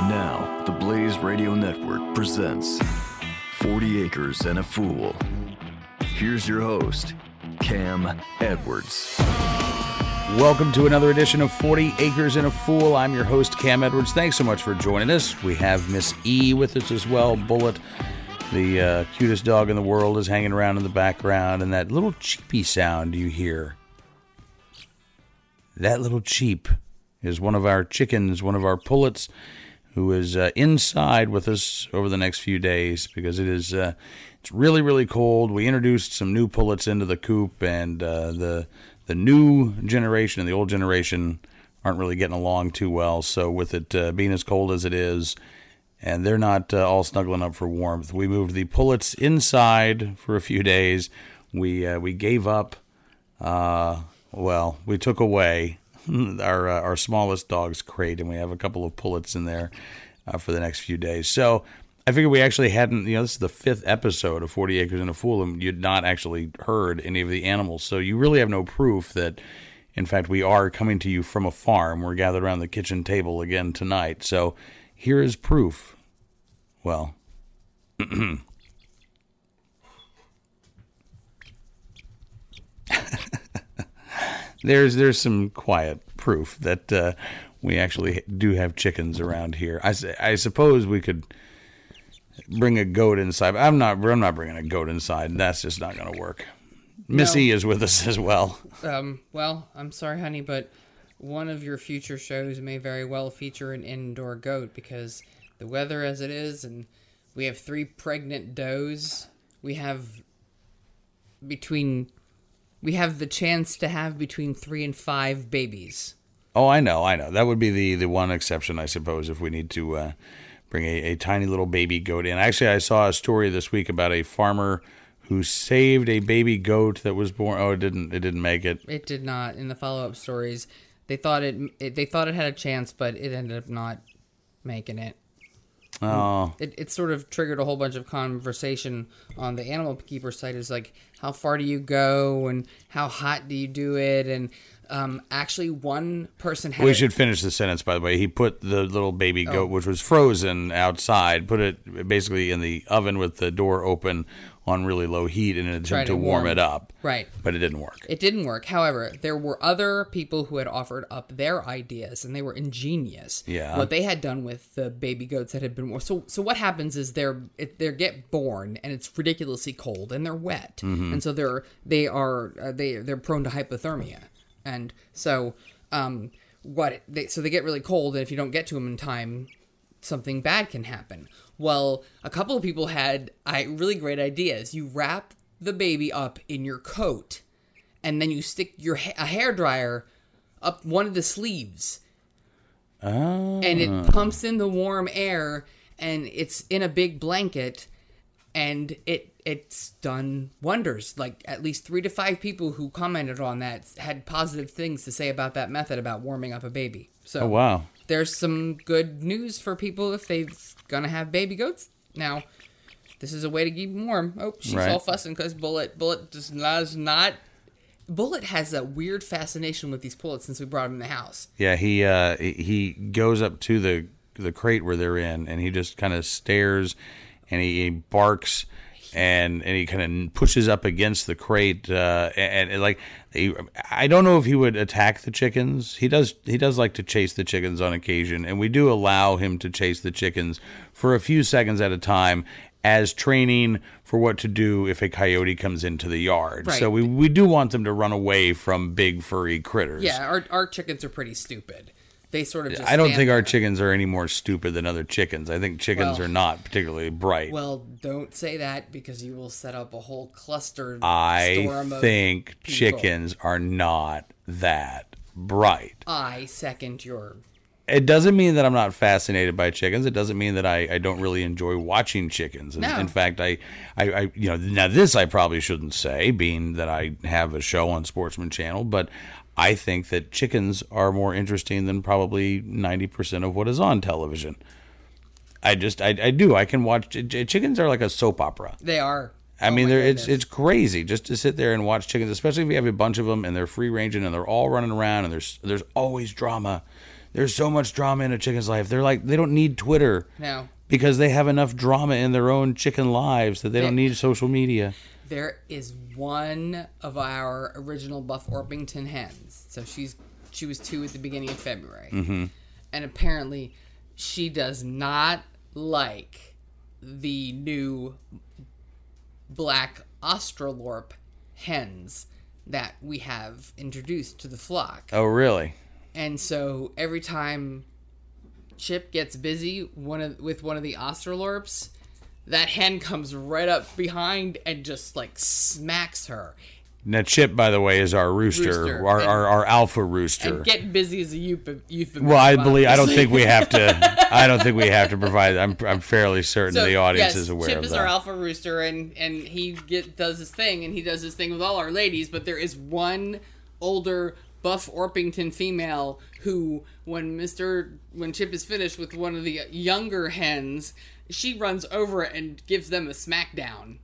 And now, the Blaze Radio Network presents 40 Acres and a Fool. Here's your host, Cam Edwards. Welcome to another edition of 40 Acres and a Fool. I'm your host, Cam Edwards. Thanks so much for joining us. We have Miss E with us as well. Bullet, the cutest dog in the world, is hanging around in the background. And that little cheepy sound you hear, that little cheep, is one of our chickens, one of our pullets, who is inside with us over the next few days because it is it's really, really cold. We introduced some new pullets into the coop, and the new generation and the old generation aren't really getting along too well. So with it being as cold as it is, and they're not all snuggling up for warmth, we moved the pullets inside for a few days. We gave up. We took away our smallest dog's crate, and we have a couple of pullets in there for the next few days. So I figured we actually hadn't, this is the fifth episode of 40 Acres and a Fool, and you'd not actually heard any of the animals. So you really have no proof that, in fact, we are coming to you from a farm. We're gathered around the kitchen table again tonight. So here is proof. Well, There's some quiet proof that we actually do have chickens around here. I suppose we could bring a goat inside. I'm not bringing a goat inside. That's just not going to work. Missy is with us as well. I'm sorry, honey, but one of your future shows may very well feature an indoor goat because the weather as it is, and we have 3 pregnant does. We have the chance to have between 3 and 5 babies. Oh, I know. That would be the one exception, I suppose, if we need to bring a tiny little baby goat in. Actually, I saw a story this week about a farmer who saved a baby goat that was born. Oh, it didn't make it. It did not. In the follow-up stories, they thought it had a chance, but it ended up not making it. Oh. It sort of triggered a whole bunch of conversation on the animal keeper site. It's like, how far do you go, and how hot do you do it? And actually, one person had... We should finish the sentence, by the way. He put the little baby goat, which was frozen outside, put it basically in the oven with the door open on really low heat in an attempt to warm it up. Right. But it didn't work. However, there were other people who had offered up their ideas, and they were ingenious. Yeah. What they had done with the baby goats that had been warm. So what happens is they get born, and it's ridiculously cold, and they're wet. Mm-hmm. And so they're prone to hypothermia. And so they get really cold, and if you don't get to them in time, something bad can happen. Well, a couple of people had really great ideas. You wrap the baby up in your coat, and then you stick a hairdryer up one of the sleeves. Oh. And it pumps in the warm air, and it's in a big blanket, and it's done wonders. Like, at least 3 to 5 people who commented on that had positive things to say about that method about warming up a baby. So, oh, wow. There's some good news for people if they're going to have baby goats. Now, this is a way to keep them warm. Oh, she's all fussing because Bullet does not... Bullet has a weird fascination with these pullets since we brought him in the house. Yeah, he goes up to the crate where they're in, and he just kind of stares, and he barks... And he kind of pushes up against the crate, I don't know if he would attack the chickens. He does like to chase the chickens on occasion, and we do allow him to chase the chickens for a few seconds at a time as training for what to do if a coyote comes into the yard. Right. So we do want them to run away from big furry critters. Yeah, our chickens are pretty stupid. They sort of just... I don't think our chickens are any more stupid than other chickens. I think chickens are not particularly bright. Well, don't say that because you will set up a whole cluster storm of I think chickens are not that bright. I second your... It doesn't mean that I'm not fascinated by chickens. It doesn't mean that I don't really enjoy watching chickens. No. In fact, I now this I probably shouldn't say, being that I have a show on Sportsman Channel, but... I think that chickens are more interesting than probably 90% of what is on television. I do. I can watch... Chickens are like a soap opera. They are. I mean, it's crazy just to sit there and watch chickens, especially if you have a bunch of them and they're free-ranging and they're all running around and there's always drama. There's so much drama in a chicken's life. They're like, they don't need Twitter. No. Because they have enough drama in their own chicken lives that they don't need social media. There is one of our original Buff Orpington hens. So she was 2 at the beginning of February. Mm-hmm. And apparently she does not like the new black Australorp hens that we have introduced to the flock. Oh, really? And so every time Chip gets busy with one of the Australorps, that hen comes right up behind and just like smacks her. Now, Chip, by the way, is our rooster. Our alpha rooster. And get busy is a euphemism. Well, I don't think we have to provide. I'm fairly certain the audience is aware of that. Chip is our alpha rooster, and he does his thing, and he does his thing with all our ladies. But there is one older Buff Orpington female who, when Chip is finished with one of the younger hens, she runs over and gives them a smackdown.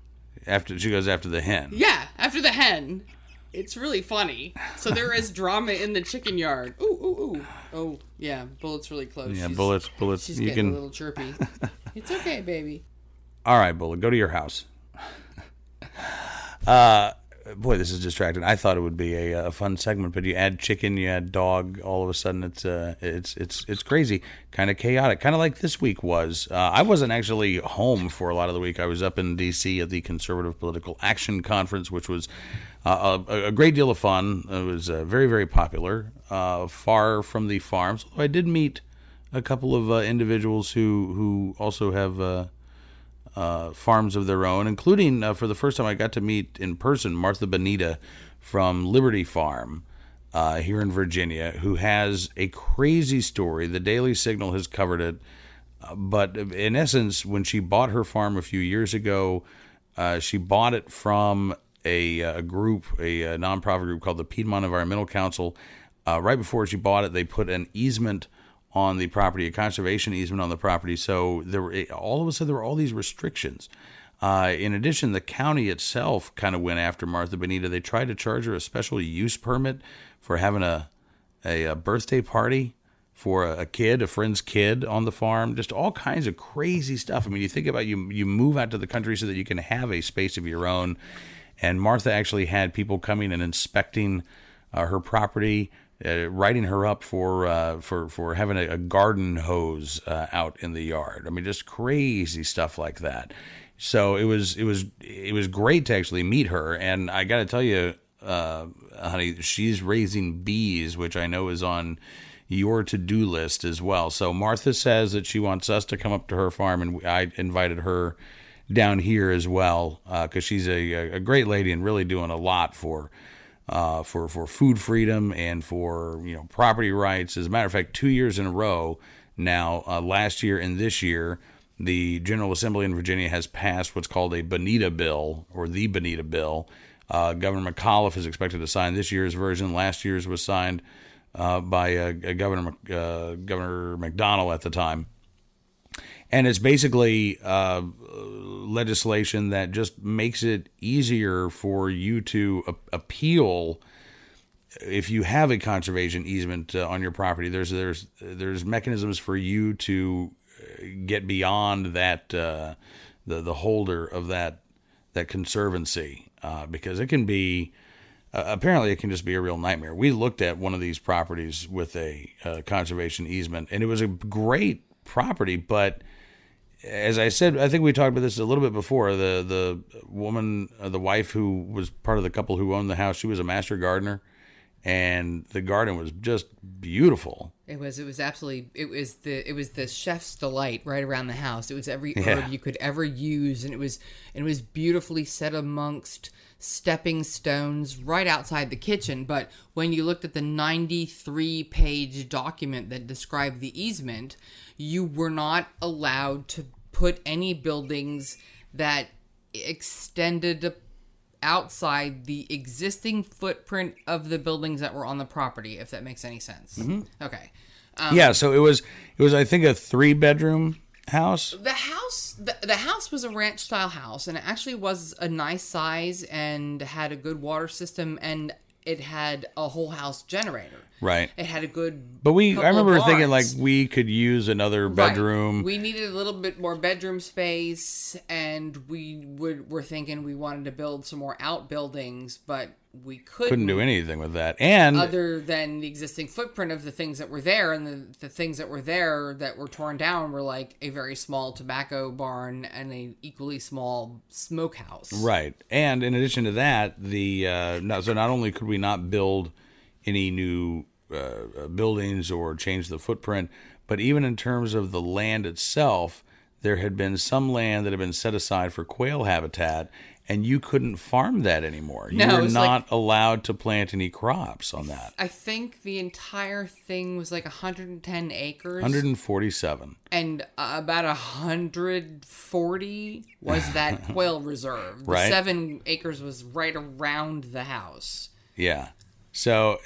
After she goes after the hen. Yeah, after the hen. It's really funny. So there is drama in the chicken yard. Ooh, ooh, ooh. Oh, yeah, Bullet's really close. Yeah, Bullet's. She's getting a little chirpy. It's okay, baby. All right, Bullet, go to your house. Boy, this is distracting. I thought it would be a fun segment, but you add chicken, you add dog. All of a sudden, it's crazy, kind of chaotic, kind of like this week was. I wasn't actually home for a lot of the week. I was up in D.C. at the Conservative Political Action Conference, which was a great deal of fun. It was very, very popular. Far from the farms, although I did meet a couple of individuals who also have. Farms of their own, including for the first time I got to meet in person Martha Boneta from Liberty Farm here in Virginia, who has a crazy story. The Daily Signal has covered it, but in essence, when she bought her farm a few years ago, she bought it from a nonprofit group called the Piedmont Environmental Council. Right before she bought it, they put an easement on the property, a conservation easement on the property. So all of a sudden there were all these restrictions. In addition, the county itself kind of went after Martha Boneta. They tried to charge her a special use permit for having a birthday party for a friend's kid on the farm, just all kinds of crazy stuff. I mean, you think about you move out to the country so that you can have a space of your own. And Martha actually had people coming and inspecting her property, writing her up for having a garden hose out in the yard. I mean, just crazy stuff like that. So it was great to actually meet her. And I got to tell you, honey, she's raising bees, which I know is on your to-do list as well. So Martha says that she wants us to come up to her farm, and I invited her down here as well because she's a great lady and really doing a lot for food freedom and for, property rights. As a matter of fact, 2 years in a row now, last year and this year, the General Assembly in Virginia has passed what's called a Boneta bill, or the Boneta bill. Governor McAuliffe is expected to sign this year's version. Last year's was signed by Governor McDonnell at the time. And it's basically legislation that just makes it easier for you to appeal if you have a conservation easement on your property. There's mechanisms for you to get beyond that the holder of that conservancy because it can be. Apparently, it can just be a real nightmare. We looked at one of these properties with a conservation easement, and it was a great property, but as I said, I think we talked about this a little bit before. The woman, the wife who was part of the couple who owned the house, she was a master gardener, and the garden was just beautiful. It was absolutely. It was the chef's delight right around the house. It was every herb you could ever use, and it was beautifully set amongst stepping stones right outside the kitchen. But when you looked at the 93-page document that described the easement, you were not allowed to put any buildings that extended outside the existing footprint of the buildings that were on the property, if that makes any sense. Mm-hmm. Okay. So it was I think a 3-bedroom house. The house was a ranch style house, and it actually was a nice size and had a good water system and it had a whole house generator. Right. It had a good. But I remember thinking like we could use another bedroom. Right. We needed a little bit more bedroom space, and were thinking we wanted to build some more outbuildings, but we couldn't do anything with that. And other than the existing footprint of the things that were there, and the things that were there that were torn down were like a very small tobacco barn and an equally small smokehouse. Right. And in addition to that, so not only could we not build any new buildings or change the footprint, but even in terms of the land itself, there had been some land that had been set aside for quail habitat, and you couldn't farm that anymore. You were not allowed to plant any crops on that. I think the entire thing was like 110 acres. 147. And about 140 was that quail reserve. The right? 7 acres was right around the house. Yeah. So,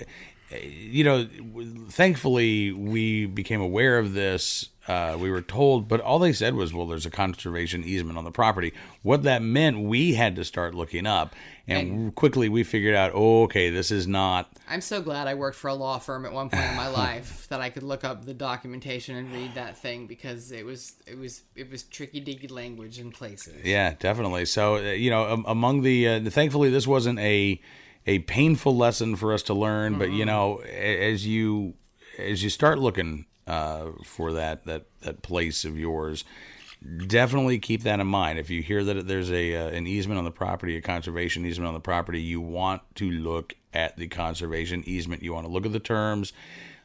thankfully we became aware of this. We were told, but all they said was, well, there's a conservation easement on the property. What that meant, we had to start looking up. And quickly we figured out, this is not. I'm so glad I worked for a law firm at one point in my life that I could look up the documentation and read that thing, because it was tricky-diggy language in places. Yeah, definitely. So, among the thankfully this wasn't a painful lesson for us to learn, but as you start looking for that place of yours, definitely keep that in mind. If you hear that there's an easement on the property, a conservation easement on the property, you want to look at the conservation easement. You want to look at the terms.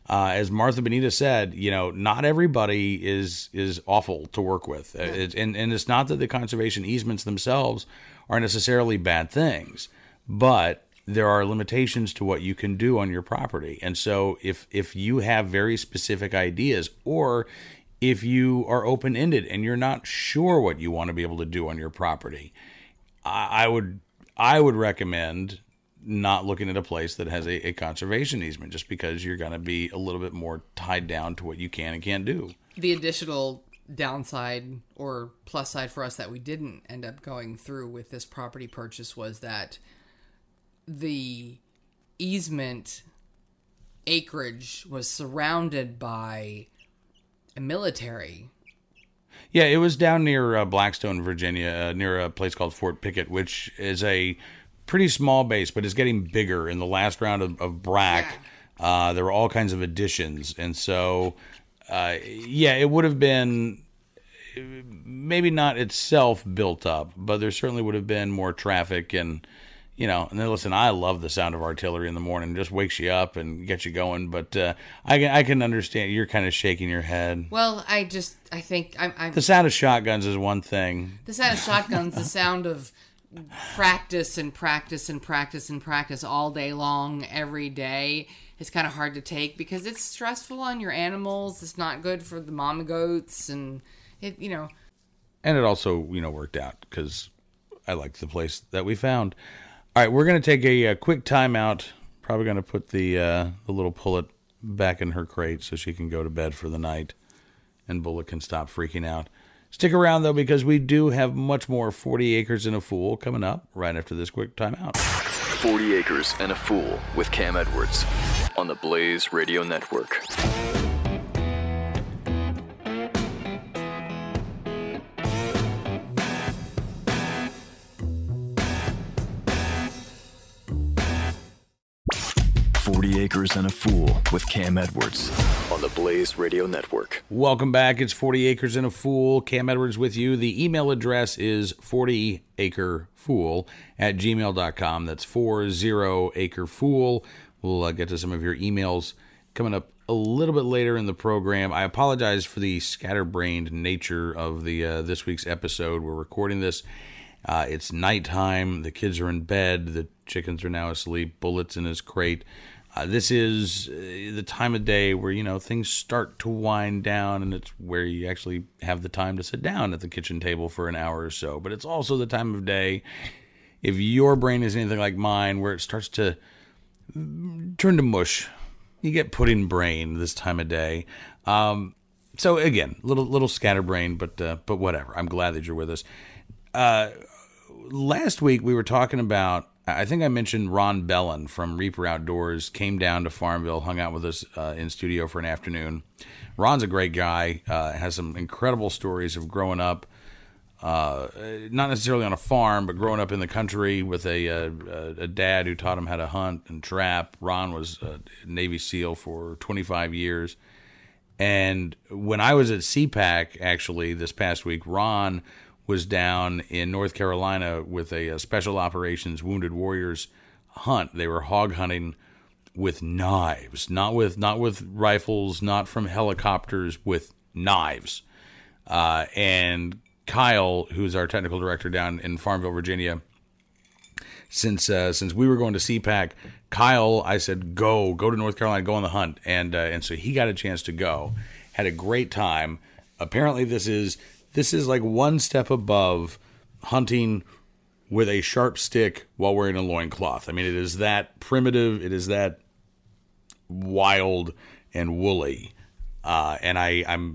As Martha Boneta said, not everybody is awful to work with, and it's not that the conservation easements themselves are necessarily bad things, but there are limitations to what you can do on your property. And so if you have very specific ideas, or if you are open-ended and you're not sure what you want to be able to do on your property, I would recommend not looking at a place that has a conservation easement, just because you're going to be a little bit more tied down to what you can and can't do. The additional downside or plus side for us that we didn't end up going through with this property purchase was that the easement acreage was surrounded by a military. Yeah, it was down near Blackstone, Virginia, near a place called Fort Pickett, which is a pretty small base, but is getting bigger. In the last round of BRAC, there were all kinds of additions. And so, it would have been maybe not itself built up, but there certainly would have been more traffic and then listen, I love the sound of artillery in the morning. It just wakes you up and gets you going. But I can understand you're kind of shaking your head. Well, I think the sound of shotguns is one thing. The sound of shotguns, the sound of practice and practice and practice and practice all day long, every day, is kind of hard to take because it's stressful on your animals. It's not good for the mama goats, and it. And it also worked out because I liked the place that we found. All right, we're going to take a quick timeout. Probably going to put the little Bullet back in her crate so she can go to bed for the night, and Bullet can stop freaking out. Stick around, though, because we do have much more 40 Acres and a Fool coming up right after this quick timeout. 40 Acres and a Fool with Cam Edwards on the Blaze Radio Network. Acres and a Fool with Cam Edwards on the Blaze Radio Network. Welcome back. It's 40 Acres and a Fool. Cam Edwards with you. The email address is 40acrefool@gmail.com. That's 40acrefool. We'll get to some of your emails coming up a little bit later in the program. I apologize for the scatterbrained nature of the this week's episode. We're recording this. It's nighttime. The kids are in bed. The chickens are now asleep. Bullet's in his crate. This is the time of day where, things start to wind down, and it's where you actually have the time to sit down at the kitchen table for an hour or so. But it's also the time of day, if your brain is anything like mine, where it starts to turn to mush. You get pudding brain this time of day. So again, little scatterbrain, but whatever. I'm glad that you're with us. Last week we were talking about I think I mentioned Ron Bellin from Reaper Outdoors came down to Farmville, hung out with us in studio for an afternoon. Ron's a great guy, has some incredible stories of growing up, not necessarily on a farm, but growing up in the country with a dad who taught him how to hunt and trap. Ron was a Navy SEAL for 25 years. And when I was at CPAC, actually, this past week, Ron was down in North Carolina with a Special Operations Wounded Warriors hunt. They were hog hunting with knives, not with rifles, not from helicopters, with knives. And Kyle, who's our technical director down in Farmville, Virginia, since we were going to CPAC, Kyle, I said, go to North Carolina, go on the hunt. And so he got a chance to go, had a great time. Apparently this is like one step above hunting with a sharp stick while wearing a loincloth. I mean, it is that primitive. It is that wild and woolly. And I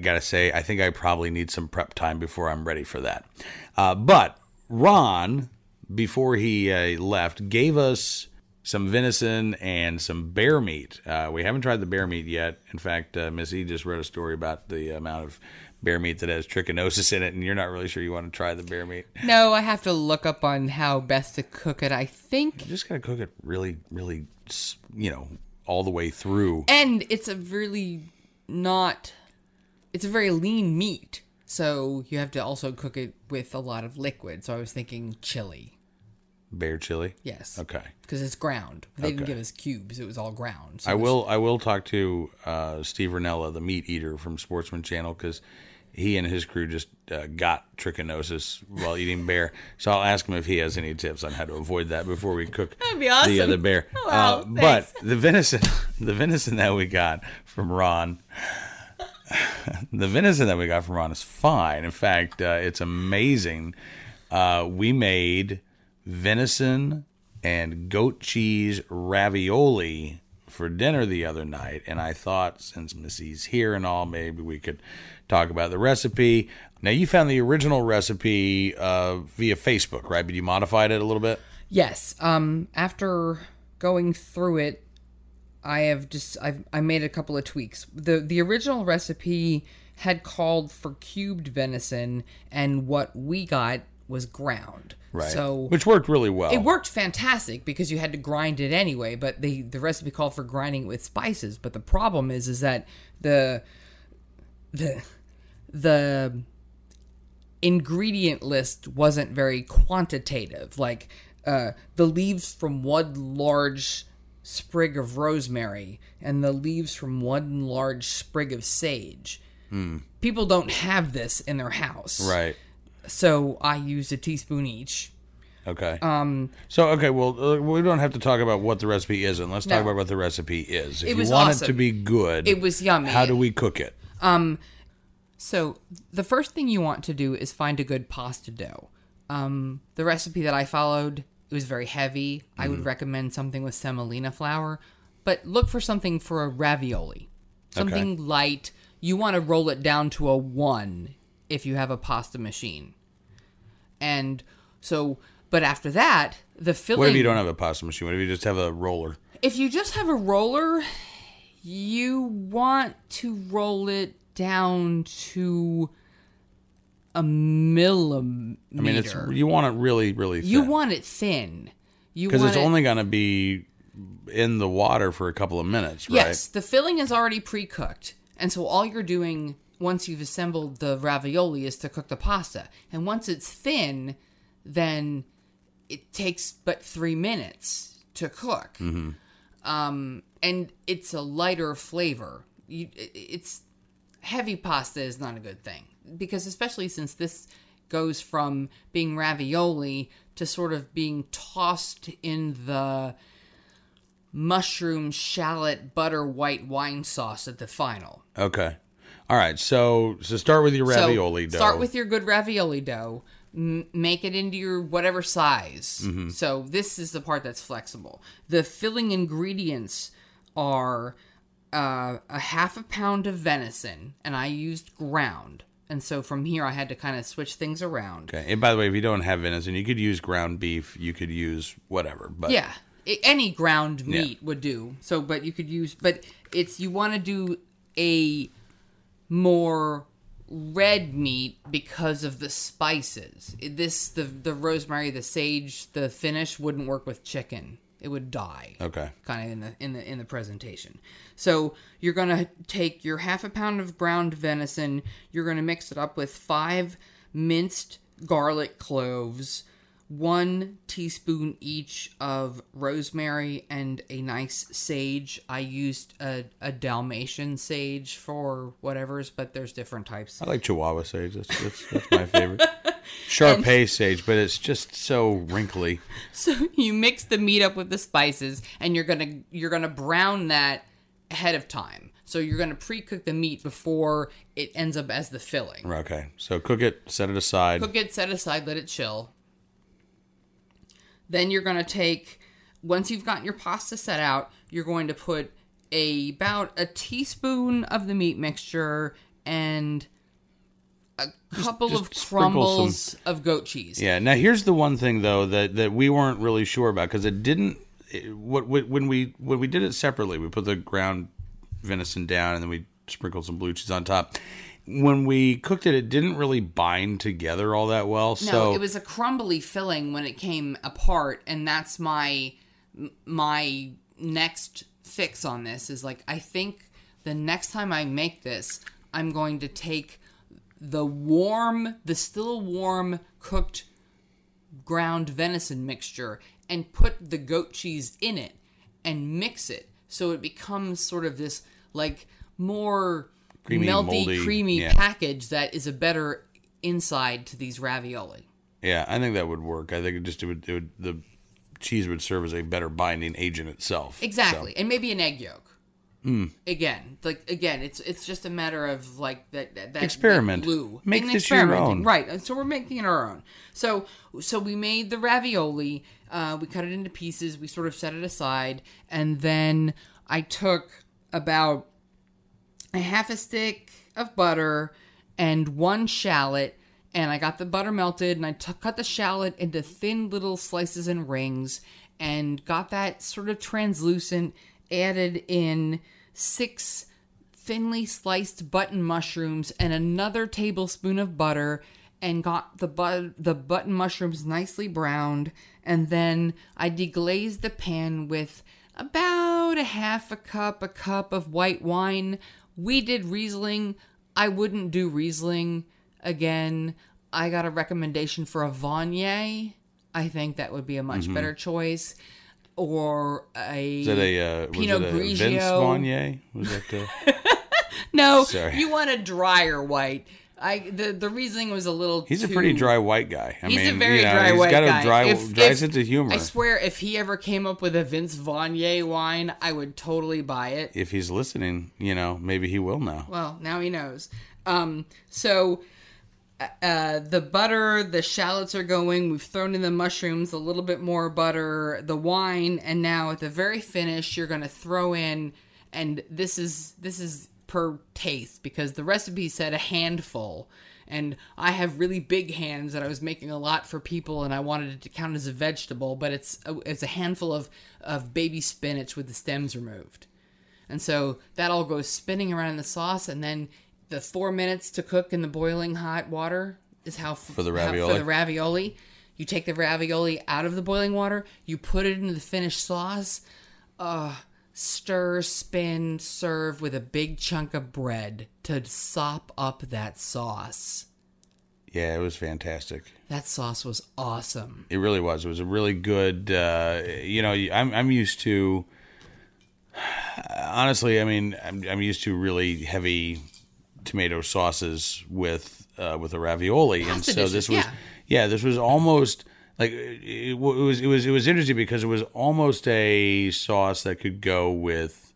gotta say, I think I probably need some prep time before I'm ready for that. But Ron, before he left, gave us some venison and some bear meat. We haven't tried the bear meat yet. In fact, Miss E just wrote a story about the amount of bear meat that has trichinosis in it, and you're not really sure you want to try the bear meat. No, I have to look up on how best to cook it, I think. You just got to cook it really, really, all the way through. And it's a very lean meat, so you have to also cook it with a lot of liquid. So I was thinking chili. Bear chili? Yes. Okay. Because it's ground. They didn't give us cubes. It was all ground. So I will talk to Steve Ranella, the meat eater from Sportsman Channel, because he and his crew just got trichinosis while eating bear. So I'll ask him if he has any tips on how to avoid that before we cook. That'd be awesome. The other bear. Wow, but the venison that we got from Ron, is fine. In fact, it's amazing. We made venison and goat cheese ravioli for dinner the other night, and I thought, since Missy's here and all, maybe we could talk about the recipe. Now, you found the original recipe via Facebook, right? But you modified it a little bit? Yes. After going through it, I made a couple of tweaks. The original recipe had called for cubed venison, and what we got was ground. Right. So, which worked really well. It worked fantastic because you had to grind it anyway, but the recipe called for grinding it with spices. But the problem is that the ingredient list wasn't very quantitative. Like the leaves from one large sprig of rosemary and the leaves from one large sprig of sage. People don't have this in their house. Right. So I used a teaspoon each. Okay. We don't have to talk about what the recipe is, and let's talk about what the recipe is. If you want it to be good, it was yummy. How do we cook it? So the first thing you want to do is find a good pasta dough. The recipe that I followed, it was very heavy. Mm-hmm. I would recommend something with semolina flour, but look for something for a ravioli, something light. You want to roll it down to a 1 if you have a pasta machine. And so, but after that, the filling... What if you don't have a pasta machine? What if you just have a roller? If you just have a roller, you want to roll it down to a millimeter. I mean, you want it really, really thin. You want it thin. Because it's only going to be in the water for a couple of minutes, right? Yes, the filling is already pre-cooked. And so all you're doing, once you've assembled the ravioli, is to cook the pasta. And once it's thin, then it takes but 3 minutes to cook. Mm-hmm. And it's a lighter flavor. Heavy pasta is not a good thing. Because especially since this goes from being ravioli to sort of being tossed in the mushroom, shallot, butter, white wine sauce at the final. Okay. All right, so start with your ravioli dough. Start with your good ravioli dough. Make it into your whatever size. Mm-hmm. So this is the part that's flexible. The filling ingredients are a half a pound of venison, and I used ground. And so from here, I had to kind of switch things around. Okay. And by the way, if you don't have venison, you could use ground beef. You could use whatever. But yeah, any ground meat would do. So, but you could use, but it's, you want to do a more red meat because of the spices. This, the rosemary, the sage, the finish wouldn't work with chicken. It would die. Okay. Kind of in the presentation. So you're gonna take your half a pound of ground venison. You're gonna mix it up with 5 minced garlic cloves, 1 teaspoon each of rosemary and a nice sage. I used a Dalmatian sage for whatever's, but there's different types. I like Chihuahua sage. That's my favorite. Shar-pei sage, but it's just so wrinkly. So you mix the meat up with the spices, and you're gonna brown that ahead of time. So you're gonna pre-cook the meat before it ends up as the filling. Okay. So cook it, set it aside. Cook it, set it aside, let it chill. Then you're gonna take, once you've gotten your pasta set out, you're going to put about a teaspoon of the meat mixture and a couple of crumbles of goat cheese. Yeah. Now, here's the one thing, though, that we weren't really sure about, because it didn't... When we did it separately, we put the ground venison down, and then we sprinkled some blue cheese on top. When we cooked it, it didn't really bind together all that well. No, it was a crumbly filling when it came apart, and that's my next fix on this, is like, I think the next time I make this, I'm going to take... the still warm cooked ground venison mixture and put the goat cheese in it and mix it so it becomes sort of this like more creamy, moldy, creamy package that is a better inside to these ravioli. Yeah, I think that would work. I think the cheese would serve as a better binding agent itself. Exactly, so. And maybe an egg yolk. Mm. Again, it's just a matter of like that experiment. Glue. Make this your own, right? So we're making it our own. So we made the ravioli. We cut it into pieces. We sort of set it aside, and then I took about a half a stick of butter and 1 shallot, and I got the butter melted, and I cut the shallot into thin little slices and rings, and got that sort of translucent. Added in 6 thinly sliced button mushrooms and another tablespoon of butter, and got the button mushrooms nicely browned. And then I deglazed the pan with about a cup of white wine. We did Riesling. I wouldn't do Riesling again. I got a recommendation for a Vognier. I think that would be a much better choice. Or a Pinot Grigio. Vince Vognier? Was that No, sorry. You want a drier white. The Riesling was a little. He's a pretty dry white guy. He's a very dry white guy. He's got a dry sense of humor. I swear, if he ever came up with a Vince Vognier wine, I would totally buy it. If he's listening, maybe he will now. Well, now he knows. The butter, the shallots are going, we've thrown in the mushrooms, a little bit more butter, the wine, and now at the very finish, you're going to throw in, and this is per taste, because the recipe said a handful, and I have really big hands, and I was making a lot for people, and I wanted it to count as a vegetable, but it's a handful of baby spinach with the stems removed. And so that all goes spinning around in the sauce, and then the 4 minutes to cook in the boiling hot water is for the ravioli. You take the ravioli out of the boiling water. You put it into the finished sauce. Stir, spin, serve with a big chunk of bread to sop up that sauce. Yeah, it was fantastic. That sauce was awesome. It really was. It was a really good... I'm used to... Honestly, I'm used to really heavy... tomato sauces with a ravioli, pasta and so dishes, this was this was almost like it was interesting, because it was almost a sauce that could go with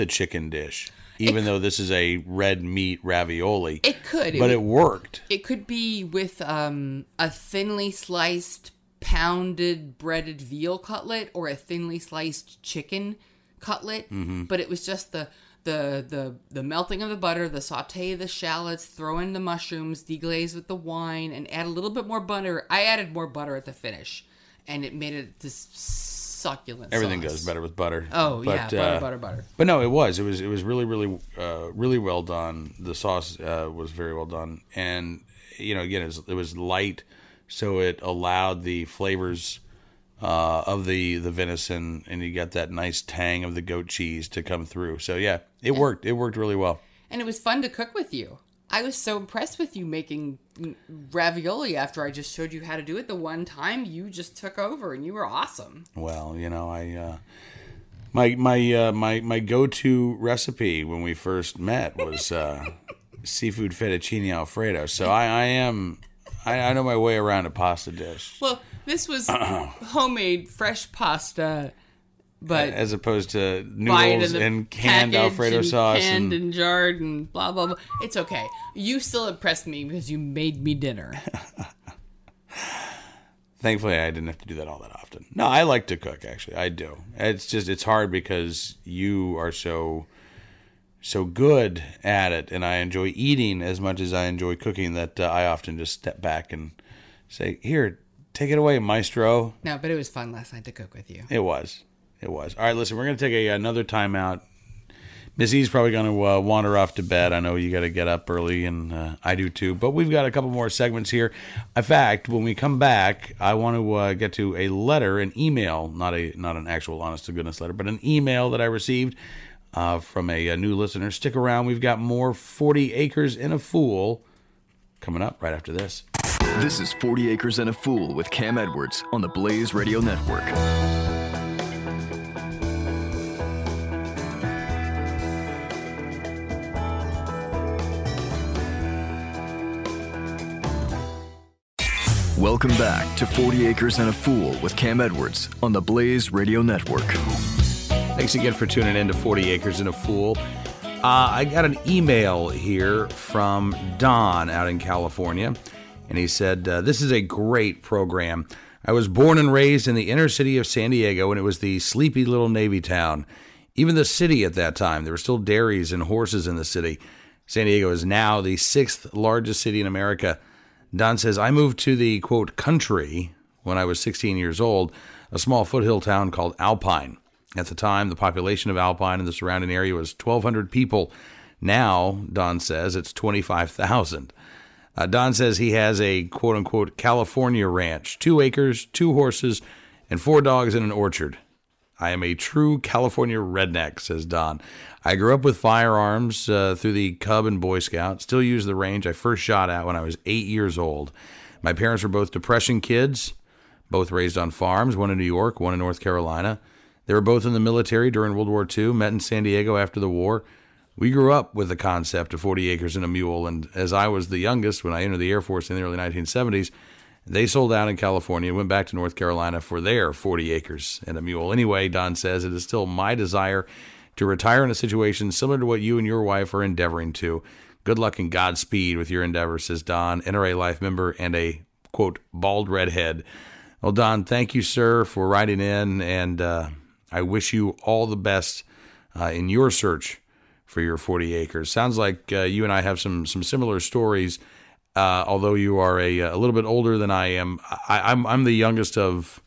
a chicken dish, even though this is a red meat ravioli. It worked. It could be with a thinly sliced pounded breaded veal cutlet or a thinly sliced chicken cutlet, but it was just the the melting of the butter, the saute of the shallots, throw in the mushrooms, deglaze with the wine, and add a little bit more butter. I added more butter at the finish, and it made it this succulent Everything sauce. Goes better with butter. Oh, but, yeah, butter. But no, it was really well done. The sauce was very well done, and again, it was light, so it allowed the flavors of the venison, and you got that nice tang of the goat cheese to come through. So yeah, it worked. It worked really well. And it was fun to cook with you. I was so impressed with you making ravioli after I just showed you how to do it the one time. You just took over and you were awesome. Well, I my go-to recipe when we first met was seafood fettuccine alfredo. So I know my way around a pasta dish. Well, this was homemade fresh pasta, but as opposed to noodles and canned Alfredo sauce, canned and jarred and blah blah blah. It's okay. You still impressed me because you made me dinner. Thankfully, I didn't have to do that all that often. No, I like to cook. Actually, I do. It's hard because you are so good at it, and I enjoy eating as much as I enjoy cooking. That I often just step back and say, "Here, take it away, maestro." No, but it was fun last night to cook with you. It was. All right, listen, we're going to take another time out. Miss E's probably going to wander off to bed. I know you got to get up early, and I do too. But we've got a couple more segments here. In fact, when we come back, I want to get to a letter, an email, not an actual honest-to-goodness letter, but an email that I received from a new listener. Stick around. We've got more 40 Acres and a Fool coming up right after this. This is 40 Acres and a Fool with Cam Edwards on the Blaze Radio Network. Welcome back to 40 Acres and a Fool with Cam Edwards on the Blaze Radio Network. Thanks again for tuning in to 40 Acres and a Fool. I got an email here from Don out in California, and he said, this is a great program. I was born and raised in the inner city of San Diego, and it was the sleepy little Navy town. Even the city at that time, there were still dairies and horses in the city. San Diego is now the 6th largest city in America. Don says, I moved to the, quote, country when I was 16 years old, a small foothill town called Alpine. At the time, the population of Alpine and the surrounding area was 1,200 people. Now, Don says, it's 25,000. Don says he has a, quote, unquote, California ranch, 2 acres, 2 horses, and 4 dogs in an orchard. I am a true California redneck, says Don. I grew up with firearms through the Cub and Boy Scout. Still use the range I first shot at when I was 8 years old. My parents were both Depression kids, both raised on farms, one in New York, one in North Carolina. They were both in the military during World War II, met in San Diego after the war. We grew up with the concept of 40 acres and a mule, and as I was the youngest when I entered the Air Force in the early 1970s, they sold out in California and went back to North Carolina for their 40 acres and a mule. Anyway, Don says, it is still my desire to retire in a situation similar to what you and your wife are endeavoring to. Good luck and Godspeed with your endeavor, says Don, NRA Life member and a, quote, bald redhead. Well, Don, thank you, sir, for writing in, and I wish you all the best in your search for your 40 acres. Sounds like you and I have some similar stories. Although you are a little bit older than I am, I'm the youngest of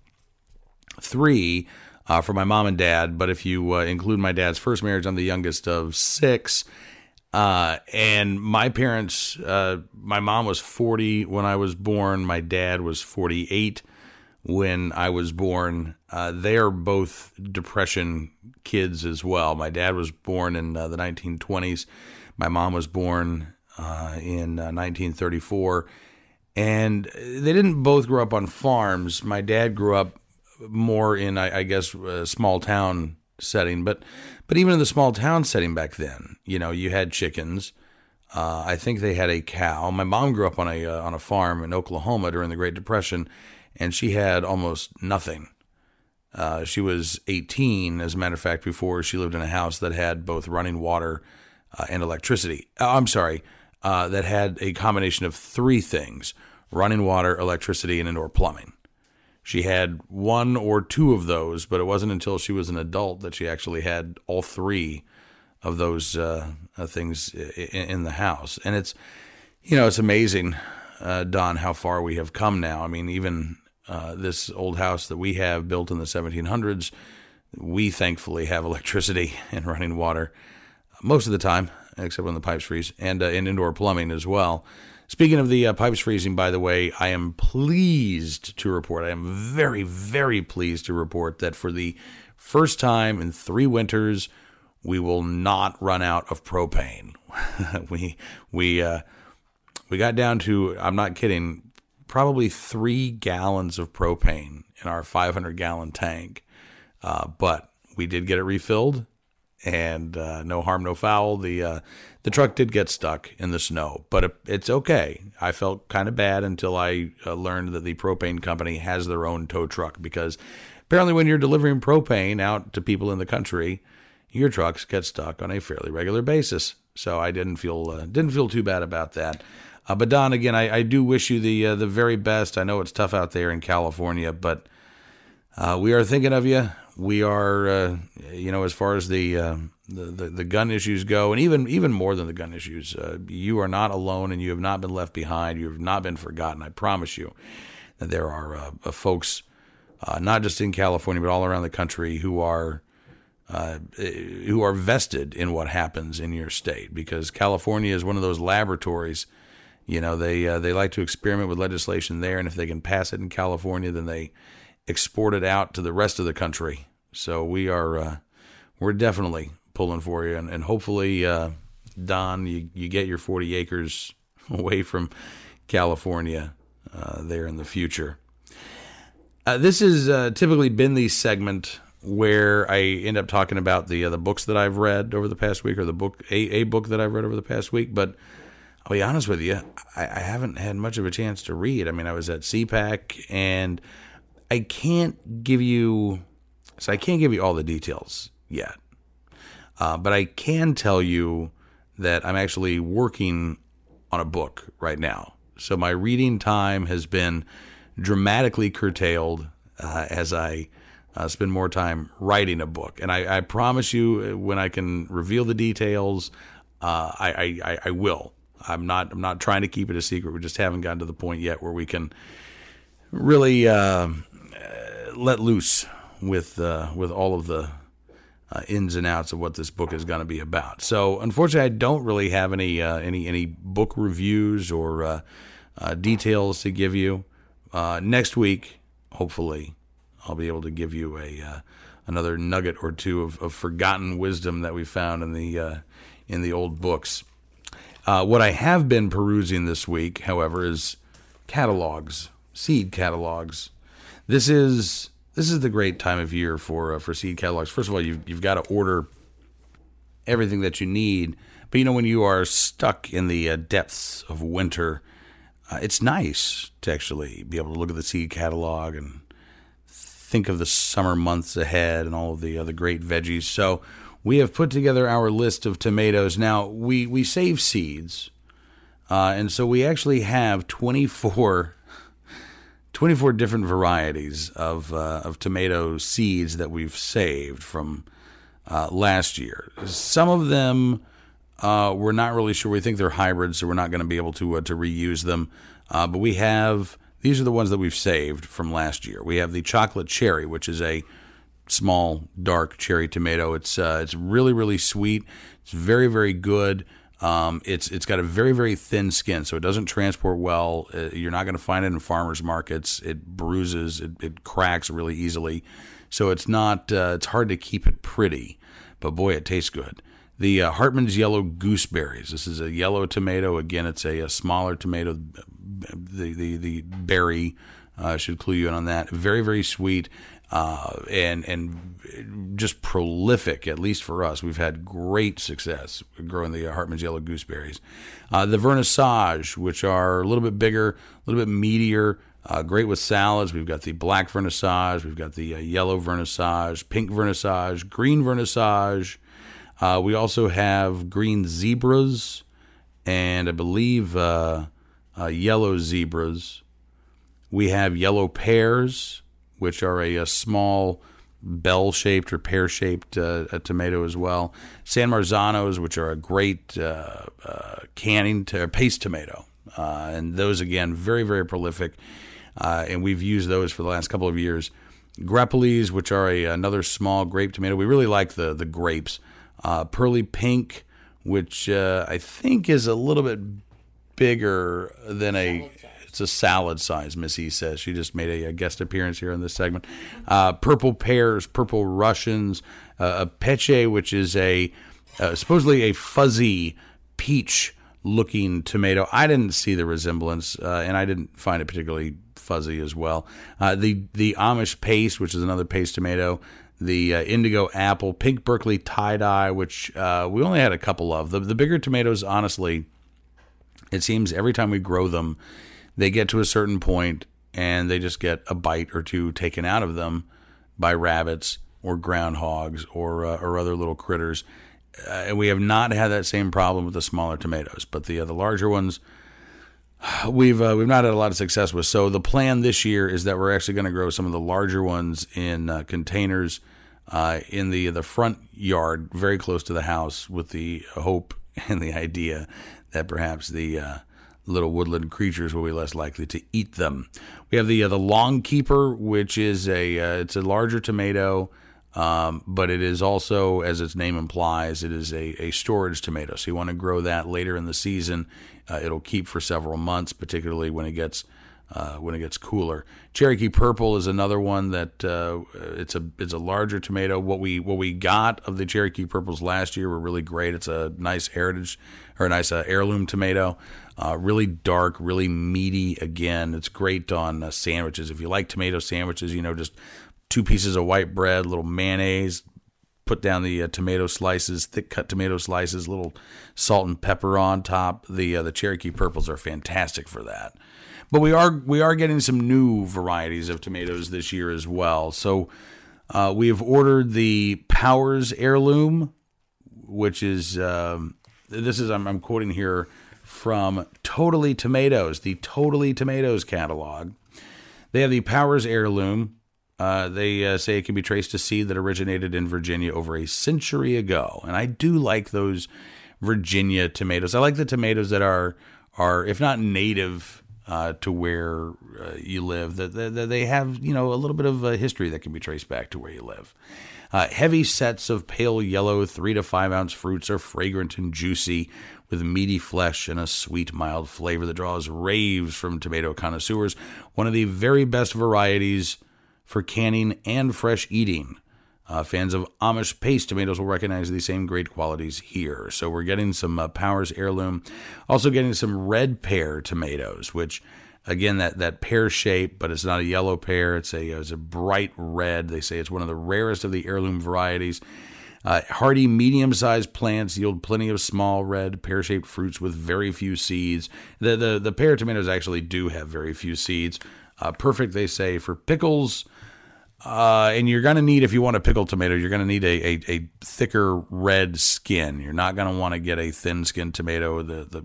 3 for my mom and dad. But if you include my dad's first marriage, I'm the youngest of 6. And my parents, my mom was 40 when I was born. My dad was 48 when I was born. They are both Depression kids as well. My dad was born in the 1920s. My mom was born in 1934, and they didn't both grow up on farms. My dad grew up more in, I guess, a small town setting, but even in the small town setting back then, you had chickens. I think they had a cow. My mom grew up on a farm in Oklahoma during the Great Depression, and she had almost nothing. She was 18, as a matter of fact, before she lived in a house that had both running water and electricity. That had a combination of 3 things: running water, electricity, and indoor plumbing. She had 1 or 2 of those, but it wasn't until she was an adult that she actually had all 3 of those things in the house. And it's, you know, it's amazing, Don, how far we have come now. I mean, even this old house that we have built in the 1700s, we thankfully have electricity and running water most of the time, except when the pipes freeze, and indoor plumbing as well. Speaking of the pipes freezing, by the way, I am pleased to report, I am very, very pleased to report that for the first time in 3 winters, we will not run out of propane. We got down to, I'm not kidding, probably 3 gallons of propane in our 500-gallon tank. But we did get it refilled, and no harm, no foul. The truck did get stuck in the snow, but it's okay. I felt kind of bad until I learned that the propane company has their own tow truck, because apparently when you're delivering propane out to people in the country, your trucks get stuck on a fairly regular basis. So I didn't feel too bad about that. But Don, again, I do wish you the very best. I know it's tough out there in California, but we are thinking of you. We are, you know, as far as the gun issues go, and even more than the gun issues, you are not alone, and you have not been left behind. You have not been forgotten. I promise you that there are folks, not just in California, but all around the country, who are vested in what happens in your state, because California is one of those laboratories. You know, they like to experiment with legislation there, and if they can pass it in California, then they export it out to the rest of the country. So we're definitely pulling for you, and hopefully, Don, you get your 40 acres away from California there in the future. This has typically been the segment where I end up talking about the books that I've read over the past week, or a book that I've read over the past week. But I'll be honest with you, I haven't had much of a chance to read. I mean, I was at CPAC, and I can't give you all the details yet, but I can tell you that I'm actually working on a book right now. So my reading time has been dramatically curtailed as I spend more time writing a book. And I promise you, when I can reveal the details, I will. I'm not trying to keep it a secret. We just haven't gotten to the point yet where we can really let loose with all of the ins and outs of what this book is going to be about. So unfortunately, I don't really have any book reviews or details to give you. Next week, hopefully, I'll be able to give you another nugget or two of forgotten wisdom that we found in the old books. What I have been perusing this week, however, is catalogs, seed catalogs. This is the great time of year for seed catalogs. First of all, you've got to order everything that you need. But you know, when you are stuck in the depths of winter, it's nice to actually be able to look at the seed catalog and think of the summer months ahead and all of the other great veggies. So we have put together our list of tomatoes. Now we save seeds, and so we actually have 24 different varieties of tomato seeds that we've saved from last year. Some of them we're not really sure. We think they're hybrids, so we're not going to be able to reuse them. But we have, these are the ones that we've saved from last year. We have the chocolate cherry, which is a small dark cherry tomato. It's really, really sweet. It's very, very good. It's got a very, very thin skin, so it doesn't transport well. You're not going to find it in farmers markets. It bruises, it cracks really easily. So it's not, it's hard to keep it pretty, but boy, it tastes good. The Hartman's Yellow Gooseberries. This is a yellow tomato. Again, it's a smaller tomato. The berry, should clue you in on that. Very, very sweet. And just prolific, at least for us. We've had great success growing the Hartman's Yellow Gooseberries. The Vernissage, which are a little bit bigger, a little bit meatier, great with salads. We've got the black Vernissage. We've got the yellow Vernissage, pink Vernissage, green Vernissage. We also have green zebras and I believe yellow zebras. We have yellow pears, which are a small bell-shaped or pear-shaped tomato as well. San Marzanos, which are a great canning paste tomato. And those, again, very, very prolific. And we've used those for the last couple of years. Greppelies, which are another small grape tomato. We really like the grapes. Pearly Pink, which I think is a little bit bigger than a... It's a salad size, Miss E says. She just made a guest appearance here in this segment. Purple pears, purple Russians, a peche, which is supposedly a fuzzy peach-looking tomato. I didn't see the resemblance, and I didn't find it particularly fuzzy as well. The Amish paste, which is another paste tomato. The indigo apple, pink Berkeley tie-dye, which we only had a couple of. The bigger tomatoes, honestly, it seems every time we grow them, they get to a certain point and they just get a bite or two taken out of them by rabbits or groundhogs or other little critters. And we have not had that same problem with the smaller tomatoes, but the larger ones we've not had a lot of success with. So the plan this year is that we're actually going to grow some of the larger ones in containers in the front yard, very close to the house, with the hope and the idea that perhaps the little woodland creatures will be less likely to eat them. We have the long keeper, which is it's a larger tomato, but it is also, as its name implies, it is a storage tomato. So you want to grow that later in the season. It'll keep for several months, particularly when it gets cooler. Cherokee Purple is another one that it's a larger tomato. What we got of the Cherokee Purples last year were really great. It's a nice heritage or a nice heirloom tomato. Really dark, really meaty. Again, it's great on sandwiches. If you like tomato sandwiches, just 2 pieces of white bread, a little mayonnaise, put down the tomato slices, thick cut tomato slices, a little salt and pepper on top. The Cherokee Purples are fantastic for that. But we are getting some new varieties of tomatoes this year as well. So we have ordered the Powers Heirloom, which is I'm quoting here from Totally Tomatoes, the Totally Tomatoes catalog. They have the Powers Heirloom. They say it can be traced to seed that originated in Virginia over a century ago. And I do like those Virginia tomatoes. I like the tomatoes that are if not native to where you live, that they have a little bit of a history that can be traced back to where you live. Heavy sets of pale yellow 3 to 5 ounce fruits are fragrant and juicy, with meaty flesh and a sweet mild flavor that draws raves from tomato connoisseurs. One of the very best varieties for canning and fresh eating. Fans of Amish paste tomatoes will recognize the same great qualities here. So we're getting some Powers Heirloom. Also getting some red pear tomatoes, which, again, that pear shape, but it's not a yellow pear. It's a bright red. They say it's one of the rarest of the heirloom varieties. Hardy medium-sized plants yield plenty of small red pear-shaped fruits with very few seeds. The pear tomatoes actually do have very few seeds. Perfect, they say, for pickles. And you're going to need, if you want a pickled tomato, you're going to need a thicker red skin. You're not going to want to get a thin-skinned tomato.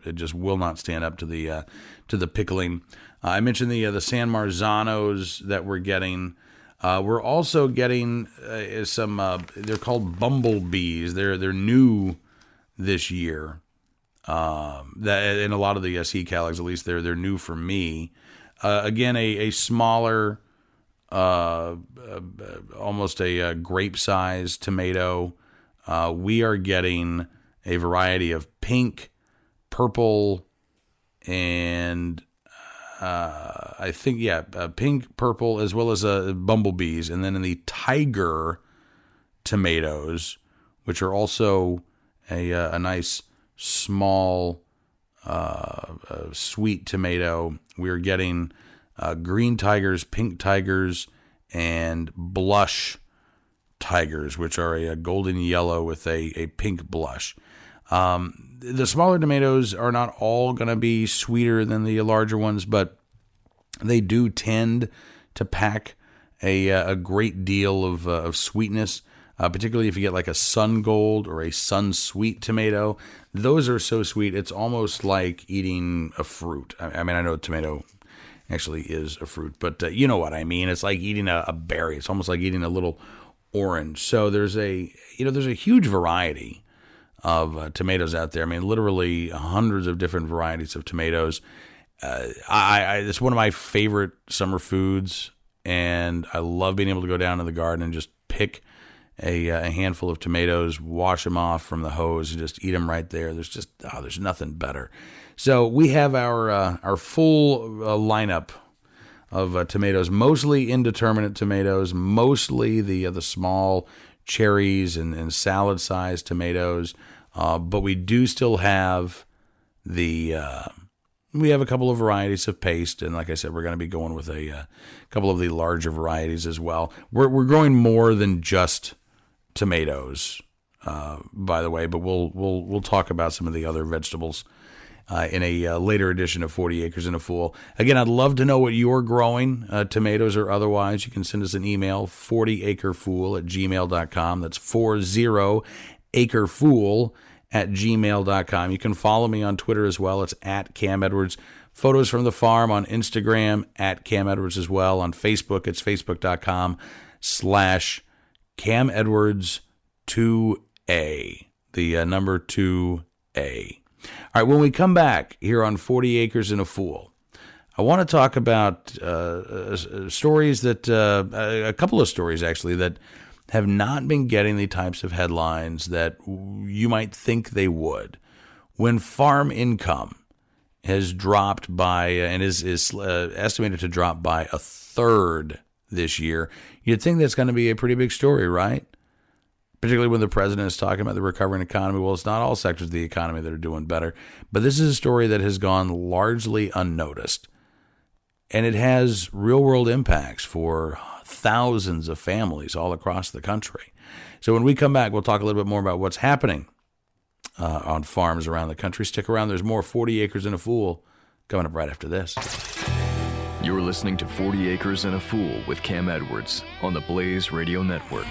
It just will not stand up to the pickling. I mentioned the San Marzanos that we're getting. We're also getting some. They're called bumblebees. They're new this year. That in a lot of the seed catalogs, at least they're new for me. Again, a smaller. Almost a grape-sized tomato. We are getting a variety of pink, purple, and pink, purple, as well as bumblebees. And then in the tiger tomatoes, which are also a nice, small, sweet tomato, we are getting... green tigers, pink tigers, and blush tigers, which are a golden yellow with a pink blush. The smaller tomatoes are not all going to be sweeter than the larger ones, but they do tend to pack a great deal of sweetness, particularly if you get like a sun gold or a sun sweet tomato. Those are so sweet, it's almost like eating a fruit. I mean, I know tomato... actually is a fruit, but you know what I mean. It's like eating a berry. It's almost like eating a little orange. So there's a, you know, there's a huge variety of tomatoes out there. I mean, literally hundreds of different varieties of tomatoes. It's one of my favorite summer foods, and I love being able to go down to the garden and just pick a handful of tomatoes, wash them off from the hose, and just eat them right there. There's just, oh, there's nothing better. So we have our full lineup of tomatoes, mostly indeterminate tomatoes, mostly the small cherries and salad-sized tomatoes, but we do still have we have a couple of varieties of paste, and like I said, we're going to be going with a couple of the larger varieties as well. We're growing more than just tomatoes, by the way, but we'll talk about some of the other vegetables in a later edition of 40 Acres and a Fool. Again, I'd love to know what you're growing, tomatoes or otherwise. You can send us an email, 40acrefool@gmail.com. That's 40acrefool@gmail.com. You can follow me on Twitter as well. It's @CamEdwards. Photos from the farm on Instagram, @CamEdwards as well. On Facebook, it's facebook.com/CamEdwards2A. The number 2A. All right, when we come back here on 40 Acres and a Fool, I want to talk about stories that, a couple of stories actually, that have not been getting the types of headlines that you might think they would. When farm income has dropped by, and is estimated to drop by a third this year, you'd think that's going to be a pretty big story, right? Particularly when the president is talking about the recovering economy. Well, it's not all sectors of the economy that are doing better, but this is a story that has gone largely unnoticed, and it has real-world impacts for thousands of families all across the country. So when we come back, we'll talk a little bit more about what's happening on farms around the country. Stick around. There's more 40 Acres and a Fool coming up right after this. You're listening to 40 Acres and a Fool with Cam Edwards on the Blaze Radio Network.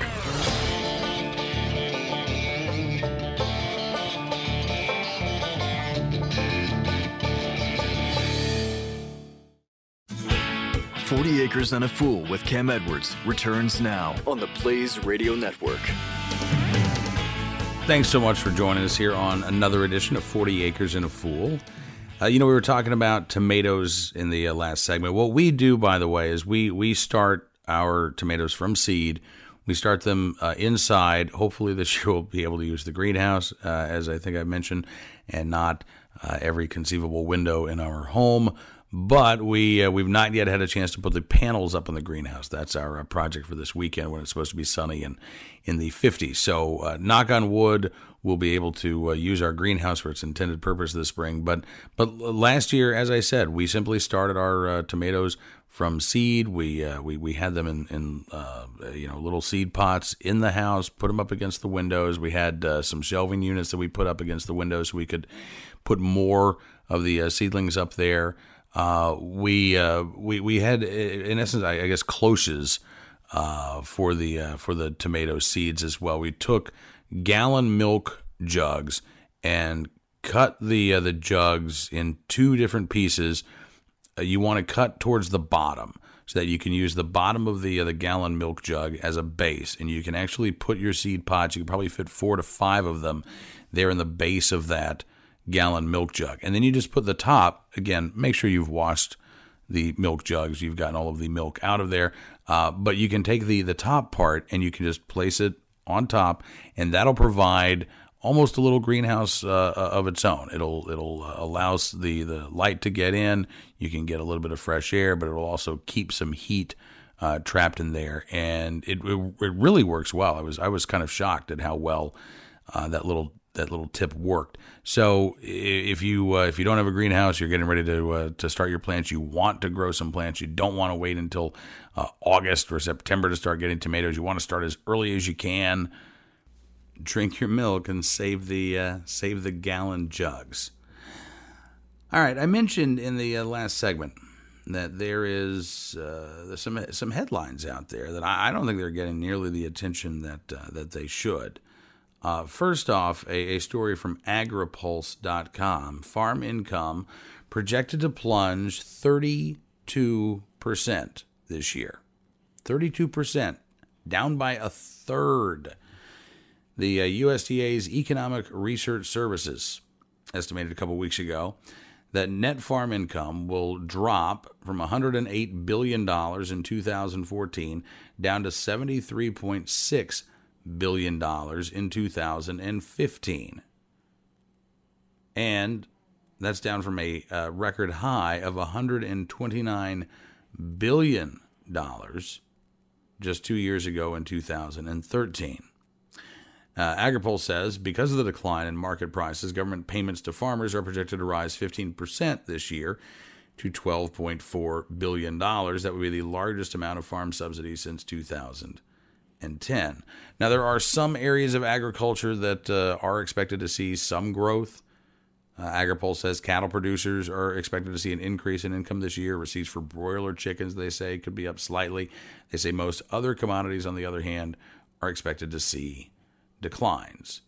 Acres and a Fool with Cam Edwards returns now on the Blaze Radio Network. Thanks so much for joining us here on another edition of 40 Acres and a Fool. We were talking about tomatoes in the last segment. What we do, by the way, is we start our tomatoes from seed. We start them inside. Hopefully this year we'll be able to use the greenhouse, as I think I mentioned, and not every conceivable window in our home. But we've not yet had a chance to put the panels up in the greenhouse. That's our project for this weekend when it's supposed to be sunny and in the 50s. So knock on wood, we'll be able to use our greenhouse for its intended purpose this spring. But last year, as I said, we simply started our tomatoes from seed. We had them in little seed pots in the house, put them up against the windows. We had some shelving units that we put up against the windows so we could put more of the seedlings up there. We had, in essence, I guess, cloches for the tomato seeds as well. We took gallon milk jugs and cut the jugs in two different pieces. You want to cut towards the bottom so that you can use the bottom of the gallon milk jug as a base, and you can actually put your seed pods. You can probably fit 4 to 5 of them there in the base of that gallon milk jug. And then you just put the top, again, make sure you've washed the milk jugs, you've gotten all of the milk out of there, but you can take the top part and you can just place it on top, and that'll provide almost a little greenhouse of its own. It'll allow the light to get in, you can get a little bit of fresh air, but it'll also keep some heat trapped in there, and it really works well. I was kind of shocked at how well that little tip worked. So if you don't have a greenhouse, you're getting ready to start your plants, you want to grow some plants, you don't want to wait until August or September to start getting tomatoes, you want to start as early as you can, drink your milk and save the gallon jugs. All right, I mentioned in the last segment that there is some headlines out there that I don't think they're getting nearly the attention that they should. First off, a story from AgriPulse.com. Farm income projected to plunge 32% this year. 32%. down by a third. The USDA's Economic Research Services estimated a couple weeks ago that net farm income will drop from $108 billion in 2014 down to $73.6 billion in 2015. And that's down from a record high of $129 billion just 2 years ago in 2013. AgriPulse says, because of the decline in market prices, government payments to farmers are projected to rise 15% this year to $12.4 billion. That would be the largest amount of farm subsidies since 2010. Now, there are some areas of agriculture that are expected to see some growth. AgriPulse says cattle producers are expected to see an increase in income this year. Receipts for broiler chickens, they say, could be up slightly. They say most other commodities, on the other hand, are expected to see declines.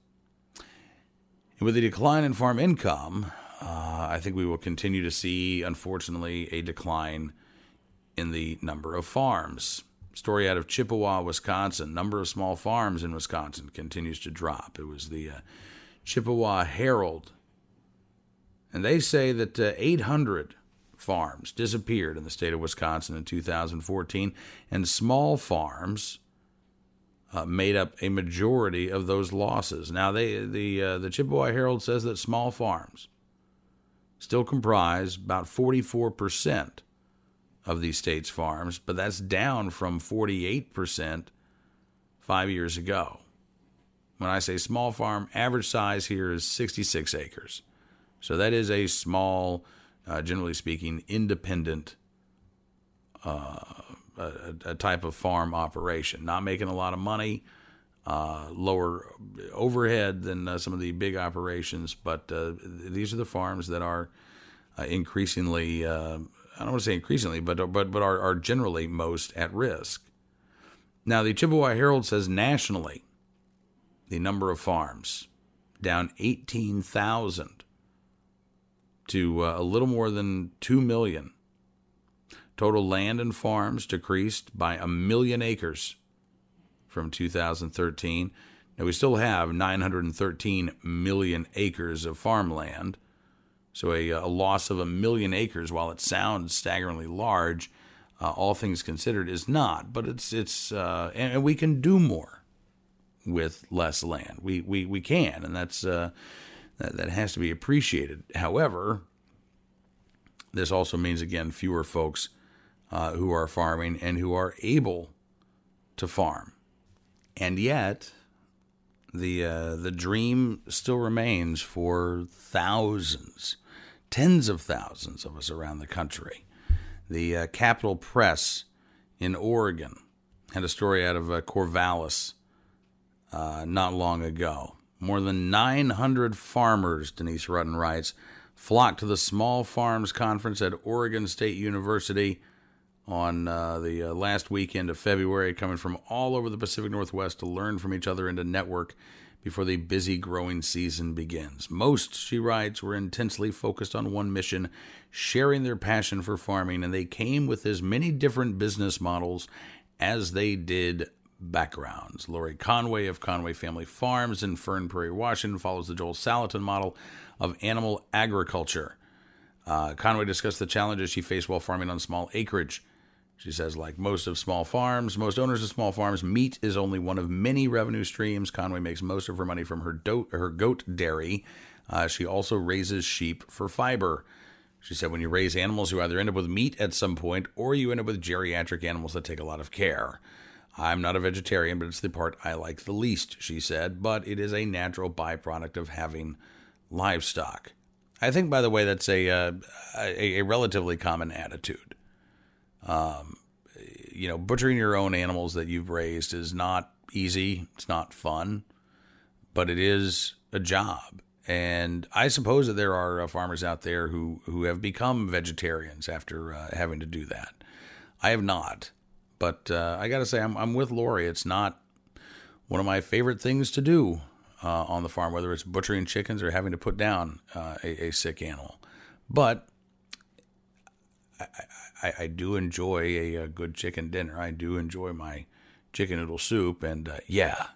And with the decline in farm income, I think we will continue to see, unfortunately, a decline in the number of farms. Story out of Chippewa, Wisconsin. Number of small farms in Wisconsin continues to drop. It was the Chippewa Herald. And they say that 800 farms disappeared in the state of Wisconsin in 2014, and small farms made up a majority of those losses. Now, the Chippewa Herald says that small farms still comprise about 44% of the state's farms, but that's down from 48% 5 years ago. When I say small farm, average size here is 66 acres. So that is a small, generally speaking, independent a type of farm operation. Not making a lot of money, lower overhead than some of the big operations, but these are the farms that are increasingly, I don't want to say increasingly, but are generally most at risk. Now, the Chippewa Herald says nationally, the number of farms down 18,000 to a little more than 2 million. Total land and farms decreased by 1 million acres from 2013. Now, we still have 913 million acres of farmland. So a loss of 1 million acres, while it sounds staggeringly large, all things considered, is not. But it's and we can do more with less land. We can, and that's... That has to be appreciated. However, this also means, again, fewer folks who are farming and who are able to farm. And yet, the dream still remains for thousands, tens of thousands of us around the country. The Capitol Press in Oregon had a story out of Corvallis not long ago. More than 900 farmers, Denise Rutten writes, flocked to the Small Farms Conference at Oregon State University on the last weekend of February, coming from all over the Pacific Northwest to learn from each other and to network before the busy growing season begins. Most, she writes, were intensely focused on one mission, sharing their passion for farming, and they came with as many different business models as they did backgrounds. Lori Conway of Conway Family Farms in Fern Prairie, Washington, follows the Joel Salatin model of animal agriculture. Conway discussed the challenges she faced while farming on small acreage. She says, like most of small farms, most owners of small farms, meat is only one of many revenue streams. Conway makes most of her money from her goat dairy. She also raises sheep for fiber. She said, when you raise animals, you either end up with meat at some point, or you end up with geriatric animals that take a lot of care. I'm not a vegetarian, but it's the part I like the least, she said, but it is a natural byproduct of having livestock. I think, by the way, that's a relatively common attitude. Butchering your own animals that you've raised is not easy. It's not fun, but it is a job. And I suppose that there are farmers out there who have become vegetarians after having to do that. I have not. But I got to say, I'm with Lori. It's not one of my favorite things to do on the farm, whether it's butchering chickens or having to put down a sick animal. But I do enjoy a good chicken dinner. I do enjoy my chicken noodle soup, and yeah,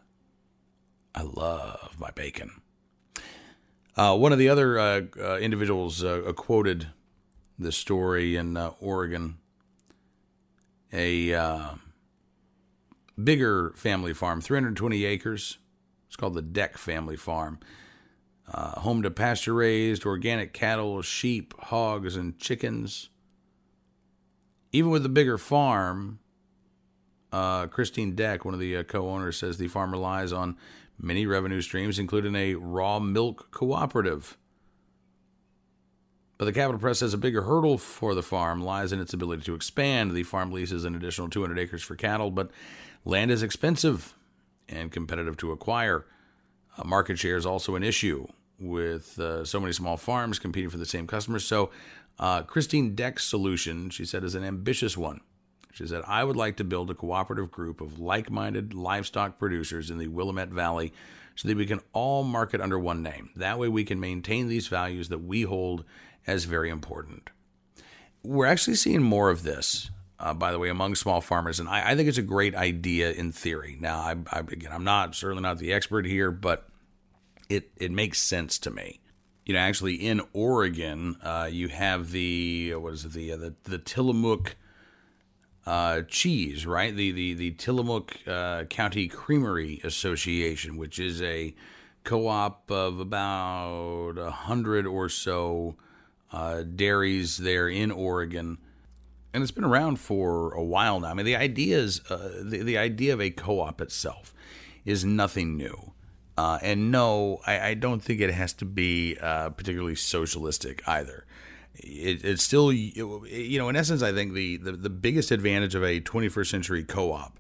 I love my bacon. One of the other individuals quoted this story in Oregon. A bigger family farm, 320 acres. It's called the Deck Family Farm. Home to pasture-raised organic cattle, sheep, hogs, and chickens. Even with the bigger farm, Christine Deck, one of the co-owners, says the farm relies on many revenue streams, including a raw milk cooperative. But the Capitol Press says a bigger hurdle for the farm lies in its ability to expand. The farm leases an additional 200 acres for cattle, but land is expensive and competitive to acquire. Market share is also an issue with so many small farms competing for the same customers. So Christine Deck's solution, she said, is an ambitious one. She said, I would like to build a cooperative group of like-minded livestock producers in the Willamette Valley so that we can all market under one name. That way we can maintain these values that we hold as very important. We're actually seeing more of this, by the way, among small farmers. And I think it's a great idea in theory. Now, I'm not certainly not the expert here, but it makes sense to me. You know, actually in Oregon, you have the Tillamook cheese, right? The Tillamook County Creamery Association, which is a co-op of about 100 or so dairies there in Oregon, and it's been around for a while now. I mean, the idea of a co-op itself is nothing new, and no, I don't think it has to be particularly socialistic either. It's still, you know, in essence, I think the biggest advantage of a 21st century co-op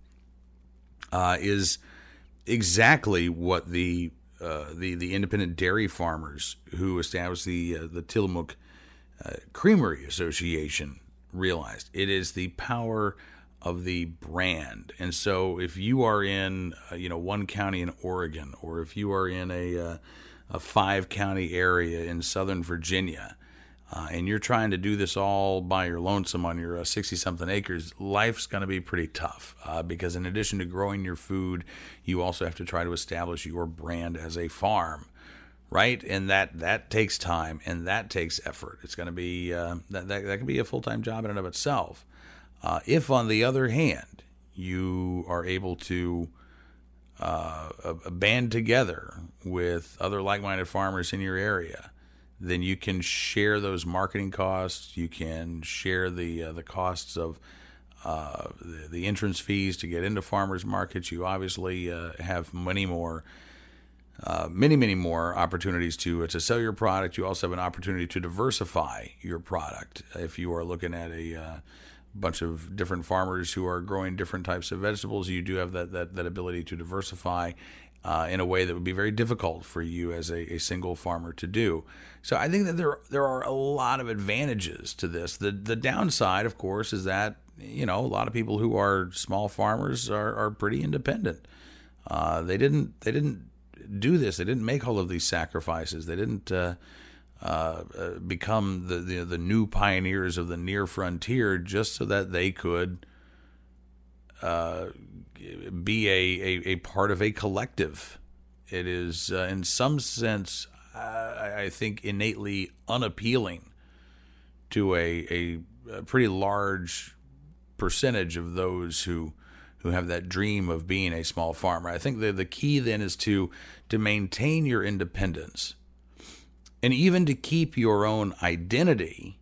is exactly what the independent dairy farmers who established the Tillamook Creamery Association realized. It is the power of the brand. And so if you are in, one county in Oregon, or if you are in a 5-county area in Southern Virginia, and you're trying to do this all by your lonesome on your 60-something acres, life's going to be pretty tough because in addition to growing your food, you also have to try to establish your brand as a farm, right? And that takes time and that takes effort. It's going to be that can be a full-time job in and of itself. If, on the other hand, you are able to band together with other like-minded farmers in your area, then you can share those marketing costs. You can share the costs of the entrance fees to get into farmers markets. You obviously have many more opportunities to sell your product. You also have an opportunity to diversify your product if you are looking at a bunch of different farmers who are growing different types of vegetables. You do have that ability to diversify in a way that would be very difficult for you as a single farmer to do. So I think that there are a lot of advantages to this. The downside, of course, is that, a lot of people who are small farmers are pretty independent. They didn't do this. They didn't make all of these sacrifices. They didn't become the new pioneers of the near frontier just so that they could be a part of a collective. It is, in some sense, I think innately unappealing to a pretty large percentage of those who have that dream of being a small farmer. I think the key then is to maintain your independence and even to keep your own identity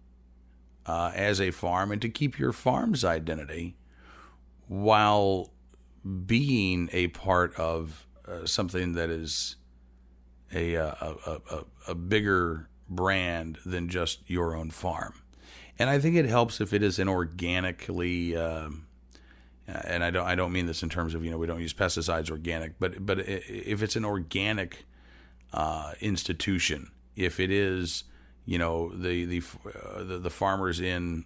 as a farm and to keep your farm's identity while being a part of something that is a bigger brand than just your own farm. And I think it helps if it is an organically, and I don't mean this in terms of, we don't use pesticides, organic, but if it's an organic institution, if it is, the farmers in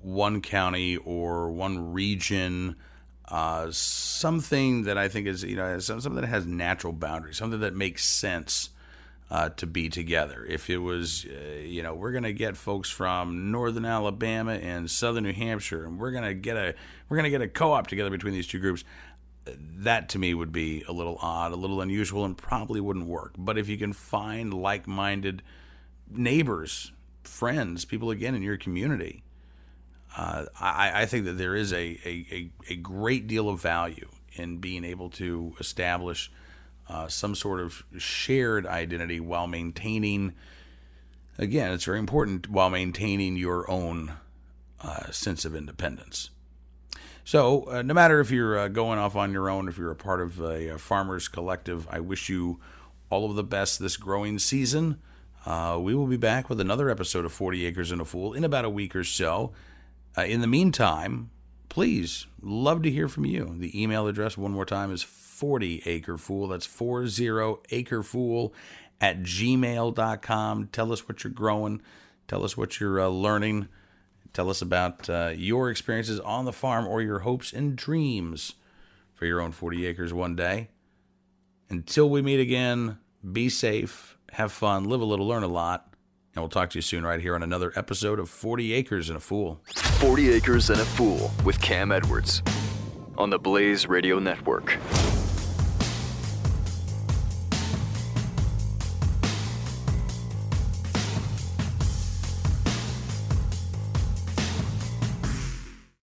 one county or one region, something that I think is, something that has natural boundaries, something that makes sense to be together. If it was, we're going to get folks from northern Alabama and southern New Hampshire, and we're going to get a co-op together between these two groups, that to me would be a little odd, a little unusual, and probably wouldn't work. But if you can find like-minded neighbors, friends, people, again, in your community, I think that there is a great deal of value in being able to establish some sort of shared identity while maintaining, again, it's very important, while maintaining your own sense of independence. So no matter if you're going off on your own, if you're a part of a farmers collective, I wish you all of the best this growing season. We will be back with another episode of 40 Acres and a Fool in about a week or so. In the meantime, please, love to hear from you. The email address, one more time, is 40acrefool. That's 40acrefool at gmail.com. Tell us what you're growing. Tell us what you're learning. Tell us about your experiences on the farm or your hopes and dreams for your own 40 acres one day. Until we meet again, be safe, have fun, live a little, learn a lot. And we'll talk to you soon right here on another episode of 40 Acres and a Fool. 40 Acres and a Fool with Cam Edwards on the Blaze Radio Network.